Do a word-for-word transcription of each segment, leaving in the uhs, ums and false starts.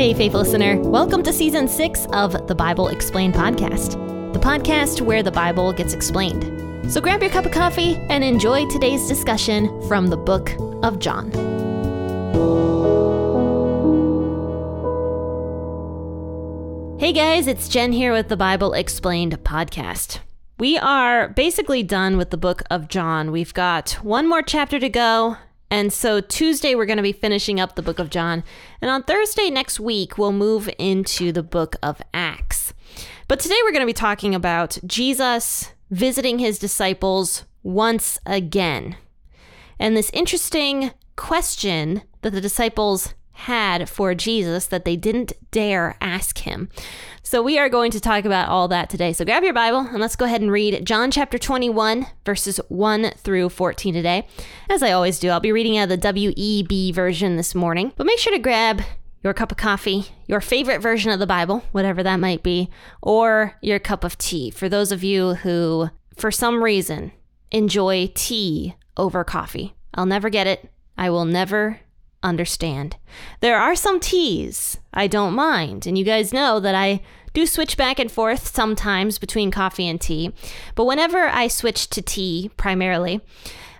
Hey, Faith Listener. Welcome to Season six of the Bible Explained podcast, the podcast where the Bible gets explained. So grab your cup of coffee and enjoy today's discussion from the book of John. Hey guys, it's Jen here with the Bible Explained podcast. We are basically done with the book of John. We've got one more chapter to go. And so Tuesday, we're going to be finishing up the book of John. And on Thursday next week, we'll move into the book of Acts. But today, we're going to be talking about Jesus visiting his disciples once again. And this interesting question that the disciples had for Jesus that they didn't dare ask him. So we are going to talk about all that today. So grab your Bible and let's go ahead and read John chapter twenty-one, verses one through fourteen today. As I always do, I'll be reading out of the W E B version this morning, but make sure to grab your cup of coffee, your favorite version of the Bible, whatever that might be, or your cup of tea. For those of you who, for some reason, enjoy tea over coffee, I'll never get it. I will never understand. There are some teas I don't mind, and you guys know that I do switch back and forth sometimes between coffee and tea, but whenever I switch to tea primarily,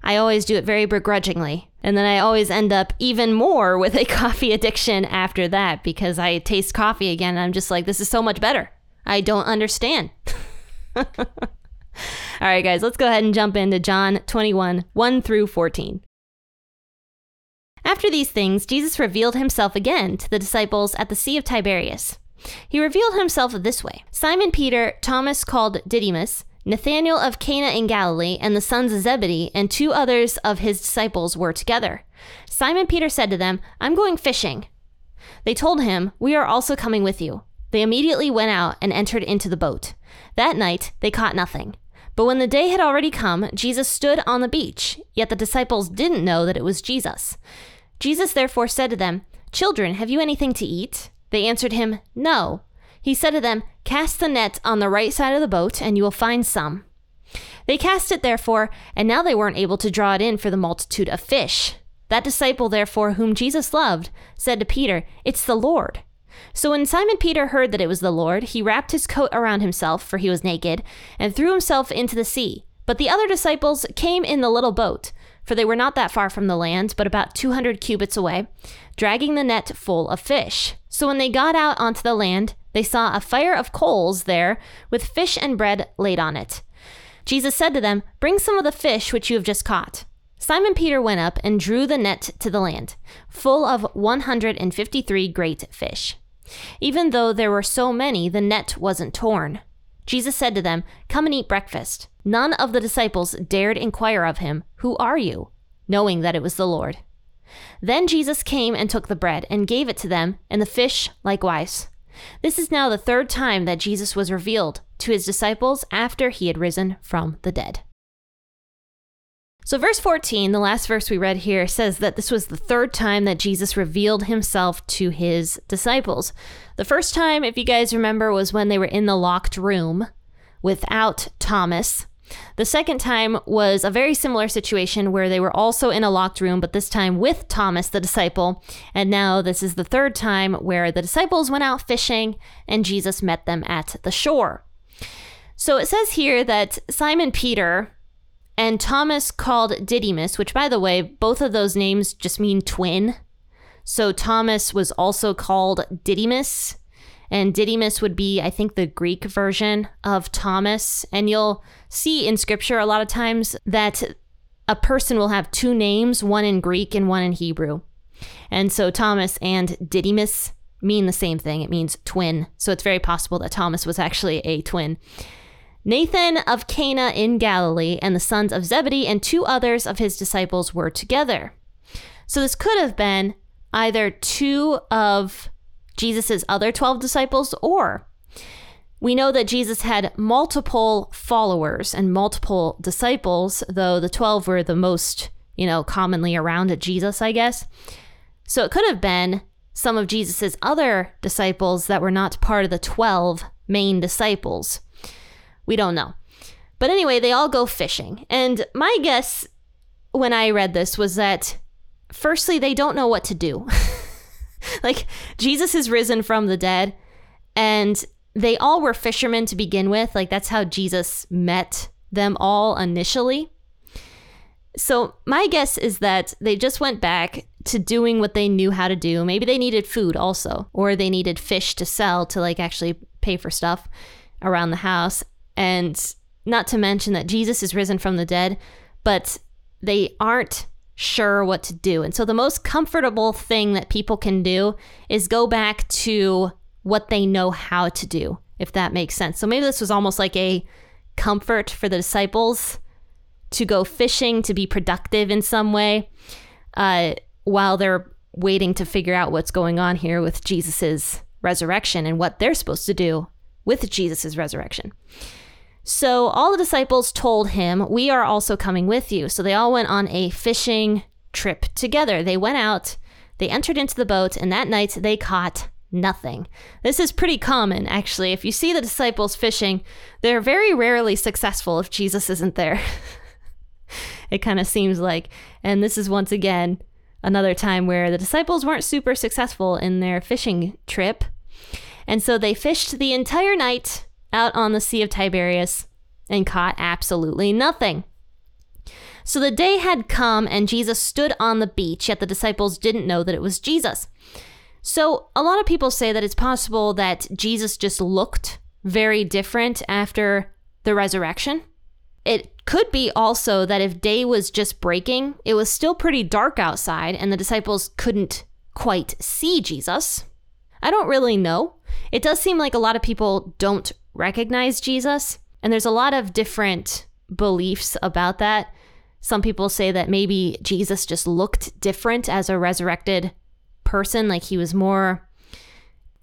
I always do it very begrudgingly, and then I always end up even more with a coffee addiction after that because I taste coffee again and I'm just like, this is so much better. I don't understand. All right, guys, let's go ahead and jump into John twenty-one, one through fourteen. After these things, Jesus revealed himself again to the disciples at the Sea of Tiberias. He revealed himself this way. Simon Peter, Thomas called Didymus, Nathanael of Cana in Galilee, and the sons of Zebedee, and two others of his disciples were together. Simon Peter said to them, "I'm going fishing." They told him, "We are also coming with you." They immediately went out and entered into the boat. That night, they caught nothing. But when the day had already come, Jesus stood on the beach, yet the disciples didn't know that it was Jesus. Jesus therefore said to them, "Children, have you anything to eat?" They answered him, "No." He said to them, "Cast the net on the right side of the boat, and you will find some." They cast it therefore, and now they weren't able to draw it in for the multitude of fish. That disciple therefore, whom Jesus loved, said to Peter, "It's the Lord." So when Simon Peter heard that it was the Lord, he wrapped his coat around himself, for he was naked, and threw himself into the sea. But the other disciples came in the little boat, for they were not that far from the land, but about two hundred cubits away, dragging the net full of fish. So when they got out onto the land, they saw a fire of coals there, with fish and bread laid on it. Jesus said to them, "Bring some of the fish which you have just caught." Simon Peter went up and drew the net to the land, full of one hundred fifty-three great fish. Even though there were so many, the net wasn't torn. Jesus said to them, "Come and eat breakfast." None of the disciples dared inquire of him, "Who are you?" knowing that it was the Lord. Then Jesus came and took the bread and gave it to them, and the fish likewise. This is now the third time that Jesus was revealed to his disciples after he had risen from the dead. So verse fourteen, the last verse we read here, says that this was the third time that Jesus revealed himself to his disciples. The first time, if you guys remember, was when they were in the locked room without Thomas. The second time was a very similar situation where they were also in a locked room, but this time with Thomas, the disciple. And now this is the third time where the disciples went out fishing and Jesus met them at the shore. So it says here that Simon Peter and Thomas called Didymus, which, by the way, both of those names just mean twin. So Thomas was also called Didymus, and Didymus would be, I think, the Greek version of Thomas. And you'll see in Scripture a lot of times that a person will have two names, one in Greek and one in Hebrew. And so Thomas and Didymus mean the same thing. It means twin. So it's very possible that Thomas was actually a twin. Nathan of Cana in Galilee and the sons of Zebedee and two others of his disciples were together. So this could have been either two of Jesus's other twelve disciples, or we know that Jesus had multiple followers and multiple disciples, though the twelve were the most, you know, commonly around at Jesus, I guess. So it could have been some of Jesus's other disciples that were not part of the twelve main disciples. We don't know. But anyway, they all go fishing. And my guess when I read this was that, firstly, they don't know what to do. Like, Jesus is risen from the dead, and they all were fishermen to begin with. Like, that's how Jesus met them all initially. So my guess is that they just went back to doing what they knew how to do. Maybe they needed food also, or they needed fish to sell to like actually pay for stuff around the house. And not to mention that Jesus is risen from the dead, but they aren't sure what to do. And so the most comfortable thing that people can do is go back to what they know how to do, if that makes sense. So maybe this was almost like a comfort for the disciples to go fishing, to be productive in some way, uh, while they're waiting to figure out what's going on here with Jesus's resurrection and what they're supposed to do with Jesus's resurrection. So all the disciples told him, "We are also coming with you." So they all went on a fishing trip together. They went out, they entered into the boat, and that night they caught nothing. This is pretty common, actually. If you see the disciples fishing, they're very rarely successful if Jesus isn't there. It kind of seems like. And this is once again another time where the disciples weren't super successful in their fishing trip. And so they fished the entire night out on the Sea of Tiberias and caught absolutely nothing. So the day had come and Jesus stood on the beach, yet the disciples didn't know that it was Jesus. So a lot of people say that it's possible that Jesus just looked very different after the resurrection. It could be also that if day was just breaking, it was still pretty dark outside and the disciples couldn't quite see Jesus. I don't really know. It does seem like a lot of people don't recognize Jesus, and there's a lot of different beliefs about that. Some people say that maybe Jesus just looked different as a resurrected person, like he was more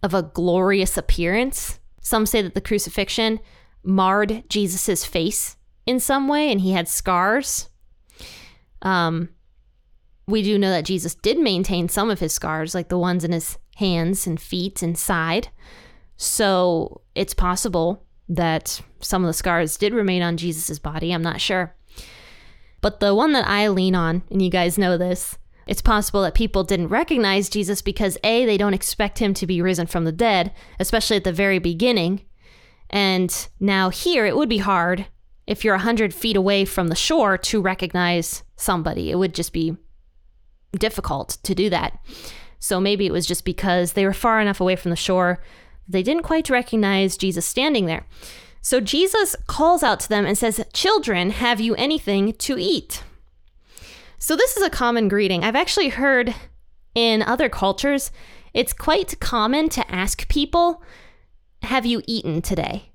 of a glorious appearance. Some say that the crucifixion marred Jesus's face in some way and he had scars. Um, we do know that Jesus did maintain some of his scars, like the ones in his hands and feet and side. So it's possible that some of the scars did remain on Jesus's body. I'm not sure. But the one that I lean on, and you guys know this, it's possible that people didn't recognize Jesus because A, they don't expect him to be risen from the dead, especially at the very beginning. And now here, it would be hard if you're one hundred feet away from the shore to recognize somebody. It would just be difficult to do that. So maybe it was just because they were far enough away from the shore, they didn't quite recognize Jesus standing there. So Jesus calls out to them and says, "Children, have you anything to eat?" So this is a common greeting. I've actually heard in other cultures, it's quite common to ask people, "Have you eaten today?"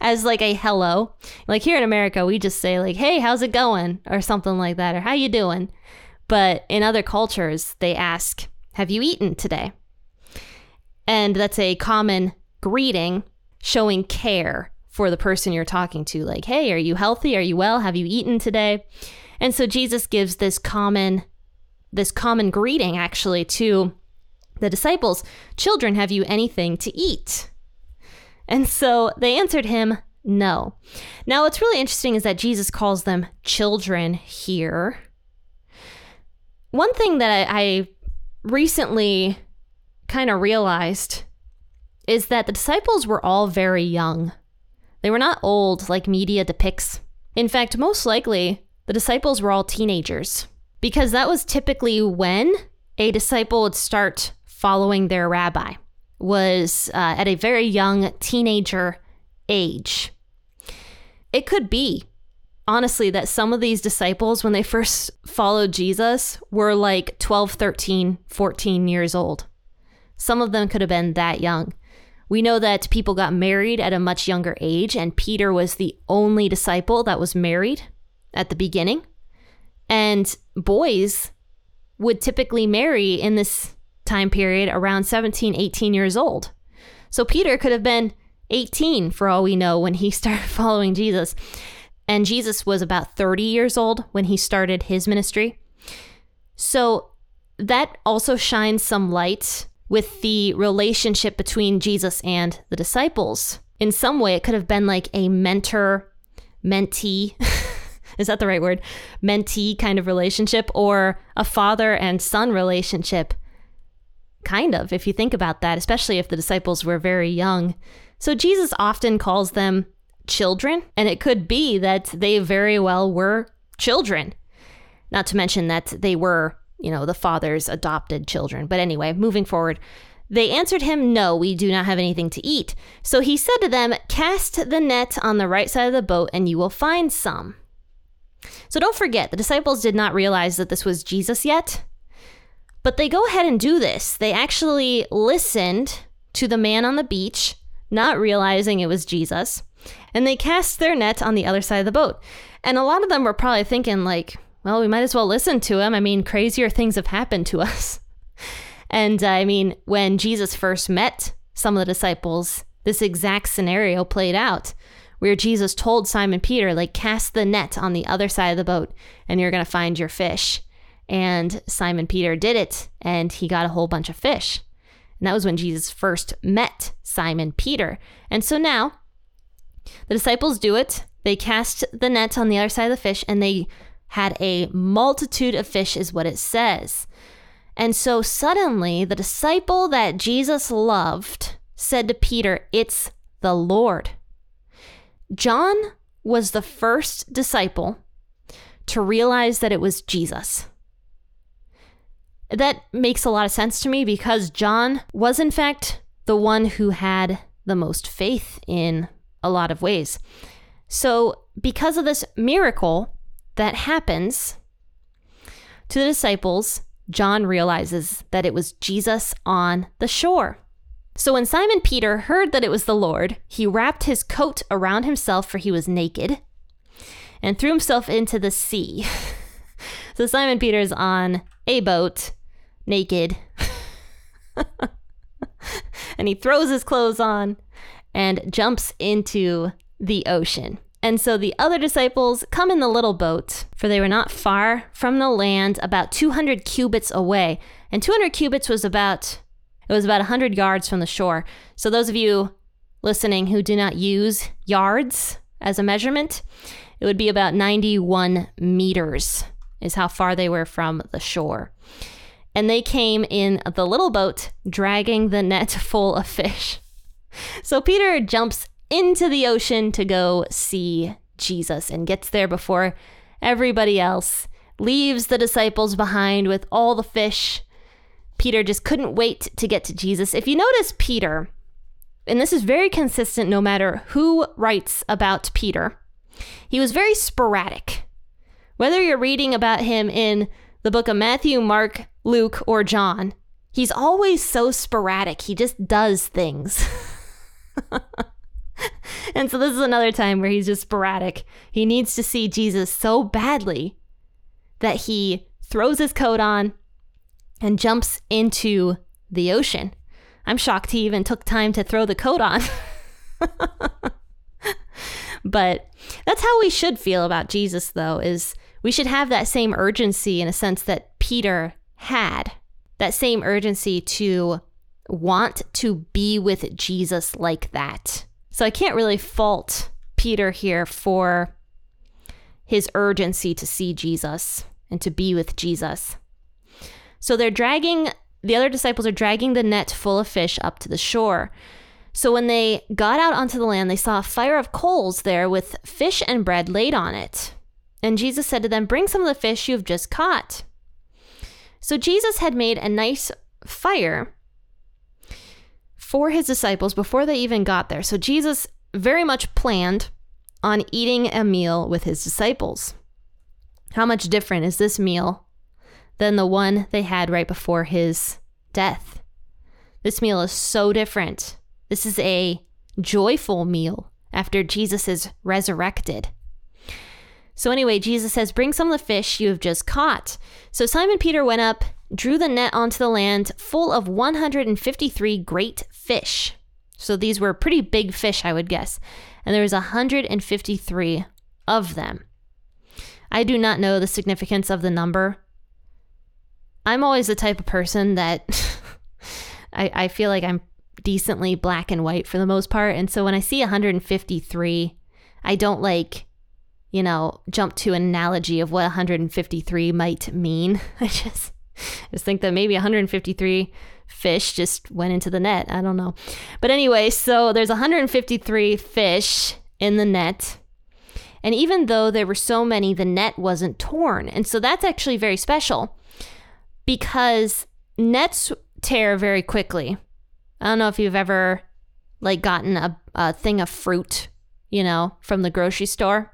as like a hello. Like here in America, we just say like, "Hey, how's it going?" or something like that, or "How you doing?" But in other cultures, they ask, "Have you eaten today?" And that's a common greeting showing care for the person you're talking to. Like, "Hey, are you healthy? Are you well? Have you eaten today?" And so Jesus gives this common this common greeting, actually, to the disciples. "Children, have you anything to eat?" And so they answered him, "No." Now, what's really interesting is that Jesus calls them children here. One thing that I, I recently kind of realized is that the disciples were all very young. They were not old like media depicts. In fact, most likely, the disciples were all teenagers, because that was typically when a disciple would start following their rabbi, was uh, at a very young teenager age. It could be, honestly, that some of these disciples, when they first followed Jesus, were like twelve, thirteen, fourteen years old. Some of them could have been that young. We know that people got married at a much younger age, and Peter was the only disciple that was married at the beginning. And boys would typically marry in this time period around seventeen, eighteen years old. So Peter could have been eighteen for all we know when he started following Jesus. And Jesus was about thirty years old when he started his ministry. So that also shines some light with the relationship between Jesus and the disciples. In some way, it could have been like a mentor, mentee, is that the right word? Mentee kind of relationship, or a father and son relationship Kind of, if you think about that, especially if the disciples were very young. So Jesus often calls them children, and it could be that they very well were children. Not to mention that they were, you know, the father's adopted children. But anyway, moving forward, they answered him, "No, we do not have anything to eat." So he said to them, "Cast the net on the right side of the boat and you will find some." So don't forget, the disciples did not realize that this was Jesus yet, but they go ahead and do this. They actually listened to the man on the beach, not realizing it was Jesus, and they cast their net on the other side of the boat. And a lot of them were probably thinking like, well, we might as well listen to him. I mean, crazier things have happened to us. And I mean, when Jesus first met some of the disciples, this exact scenario played out where Jesus told Simon Peter, like, cast the net on the other side of the boat and you're going to find your fish. And Simon Peter did it, and he got a whole bunch of fish. And that was when Jesus first met Simon Peter. And so now the disciples do it. They cast the net on the other side of the fish, and they had a multitude of fish is what it says. And so suddenly the disciple that Jesus loved said to Peter, "It's the Lord." John was the first disciple to realize that it was Jesus. That makes a lot of sense to me because John was in fact the one who had the most faith in a lot of ways. So because of this miracle that happens to the disciples, John realizes that it was Jesus on the shore. So when Simon Peter heard that it was the Lord, he wrapped his coat around himself, for he was naked, and threw himself into the sea. So Simon Peter's on a boat, naked, and he throws his clothes on and jumps into the ocean. And so the other disciples come in the little boat, for they were not far from the land, about two hundred cubits away. And two hundred cubits was about, it was about one hundred yards from the shore. So those of you listening who do not use yards as a measurement, it would be about ninety-one meters is how far they were from the shore. And they came in the little boat, dragging the net full of fish. So Peter jumps into the ocean to go see Jesus and gets there before everybody else, leaves the disciples behind with all the fish. Peter just couldn't wait to get to Jesus. If you notice Peter, and this is very consistent no matter who writes about Peter, he was very sporadic. Whether you're reading about him in the book of Matthew, Mark, Luke, or John, he's always so sporadic. He just does things. And so this is another time where he's just sporadic. He needs to see Jesus so badly that he throws his coat on and jumps into the ocean. I'm shocked he even took time to throw the coat on. But that's how we should feel about Jesus, though, is we should have that same urgency in a sense that Peter had, that same urgency to want to be with Jesus like that. So I can't really fault Peter here for his urgency to see Jesus and to be with Jesus. So they're dragging, the other disciples are dragging the net full of fish up to the shore. So when they got out onto the land, they saw a fire of coals there with fish and bread laid on it. And Jesus said to them, "Bring some of the fish you have just caught." So Jesus had made a nice fire for his disciples before they even got there. So Jesus very much planned on eating a meal with his disciples. How much different is this meal than the one they had right before his death? This meal is so different. This is a joyful meal after Jesus is resurrected. So anyway, Jesus says, "Bring some of the fish you have just caught." So Simon Peter went up, drew the net onto the land full of one hundred fifty-three great fish. So these were pretty big fish, I would guess. And there was one hundred fifty-three of them. I do not know the significance of the number. I'm always the type of person that I, I feel like I'm decently black and white for the most part. And so when I see one hundred fifty-three, I don't like, you know, jump to an analogy of what one hundred fifty-three might mean. I just... I just think that maybe one hundred fifty-three fish just went into the net. I don't know. But anyway, so there's one hundred fifty-three fish in the net. And even though there were so many, the net wasn't torn. And so that's actually very special because nets tear very quickly. I don't know if you've ever like gotten a, a thing of fruit, you know, from the grocery store.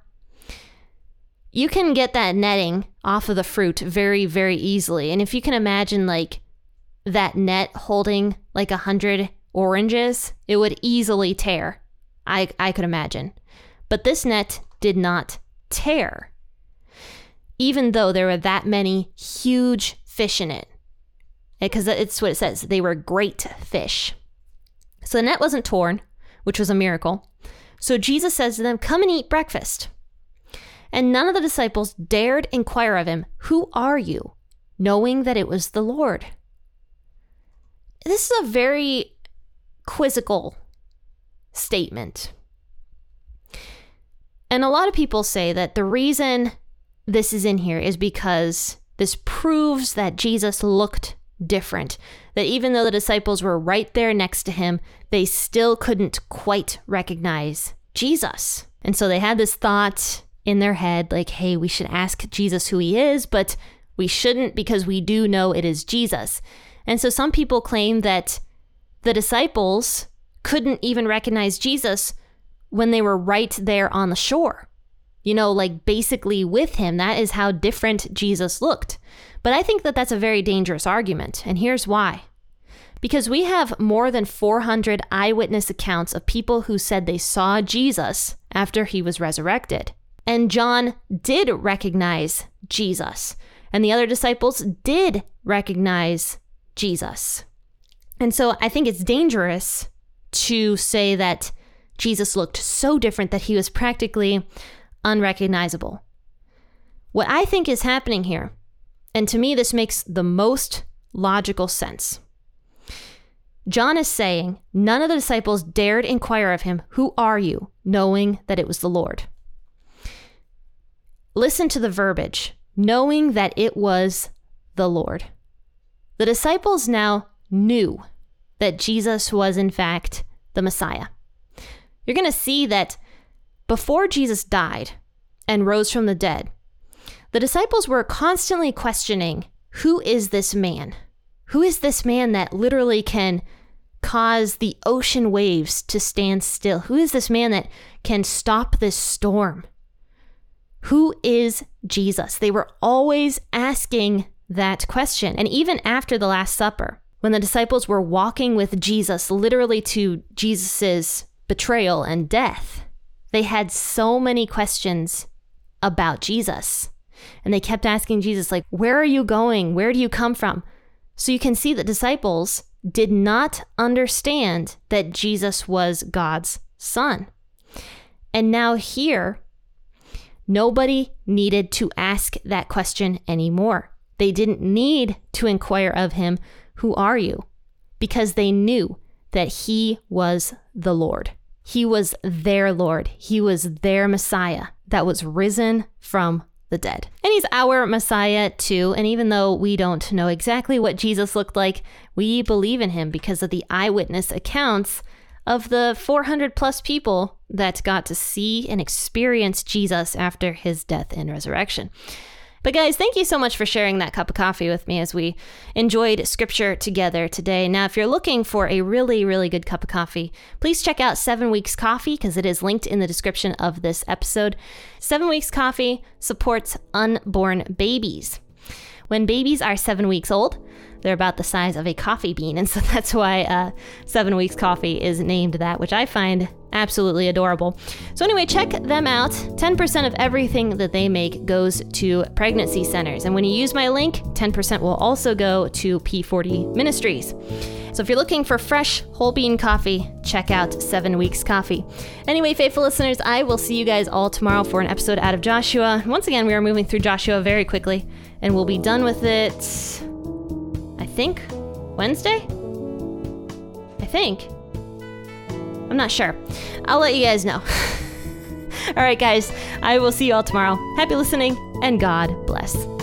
You can get that netting off of the fruit very, very easily. And if you can imagine like that net holding like a hundred oranges, it would easily tear. I, I could imagine. But this net did not tear, even though there were that many huge fish in it. Because it's what it says. They were great fish. So the net wasn't torn, which was a miracle. So Jesus says to them, come and eat breakfast. And none of the disciples dared inquire of him, who are you? Knowing that it was the Lord. This is a very quizzical statement. And a lot of people say that the reason this is in here is because this proves that Jesus looked different. That even though the disciples were right there next to him, they still couldn't quite recognize Jesus. And so they had this thought in their head, like, hey, we should ask Jesus who he is, but we shouldn't because we do know it is Jesus. And so some people claim that the disciples couldn't even recognize Jesus when they were right there on the shore, you know, like basically with him. That is how different Jesus looked. But I think that that's a very dangerous argument. And here's why. Because we have more than four hundred eyewitness accounts of people who said they saw Jesus after he was resurrected. And John did recognize Jesus. And the other disciples did recognize Jesus. And so I think it's dangerous to say that Jesus looked so different that he was practically unrecognizable. What I think is happening here, and to me this makes the most logical sense. John is saying, none of the disciples dared inquire of him, who are you? Knowing that it was the Lord. Listen to the verbiage, knowing that it was the Lord. The disciples now knew that Jesus was in fact the Messiah. You're going to see that before Jesus died and rose from the dead, the disciples were constantly questioning, who is this man? Who is this man that literally can cause the ocean waves to stand still? Who is this man that can stop this storm? Who is Jesus? They were always asking that question. And even after the Last Supper, when the disciples were walking with Jesus, literally to Jesus's betrayal and death, they had so many questions about Jesus. And they kept asking Jesus, like, where are you going? Where do you come from? So you can see that disciples did not understand that Jesus was God's son. And now here, nobody needed to ask that question anymore. They didn't need to inquire of him, who are you? Because they knew that he was the Lord. He was their Lord. He was their Messiah that was risen from the dead. And he's our Messiah too. And even though we don't know exactly what Jesus looked like, we believe in him because of the eyewitness accounts of the four hundred plus people that got to see and experience Jesus after his death and resurrection. But guys, thank you so much for sharing that cup of coffee with me as we enjoyed scripture together today. Now, if you're looking for a really, really good cup of coffee, please check out Seven Weeks Coffee because it is linked in the description of this episode. Seven Weeks Coffee supports unborn babies. When babies are seven weeks old, they're about the size of a coffee bean. And so that's why uh, Seven Weeks Coffee is named that, which I find absolutely adorable. So anyway, check them out. ten percent of everything that they make goes to pregnancy centers. And when you use my link, ten percent will also go to P forty Ministries. So if you're looking for fresh whole bean coffee, check out Seven Weeks Coffee. Anyway, faithful listeners, I will see you guys all tomorrow for an episode out of Joshua. Once again, we are moving through Joshua very quickly and we'll be done with it, I think, Wednesday? I think. I'm not sure. I'll let you guys know. All right, guys, I will see you all tomorrow. Happy listening and God bless.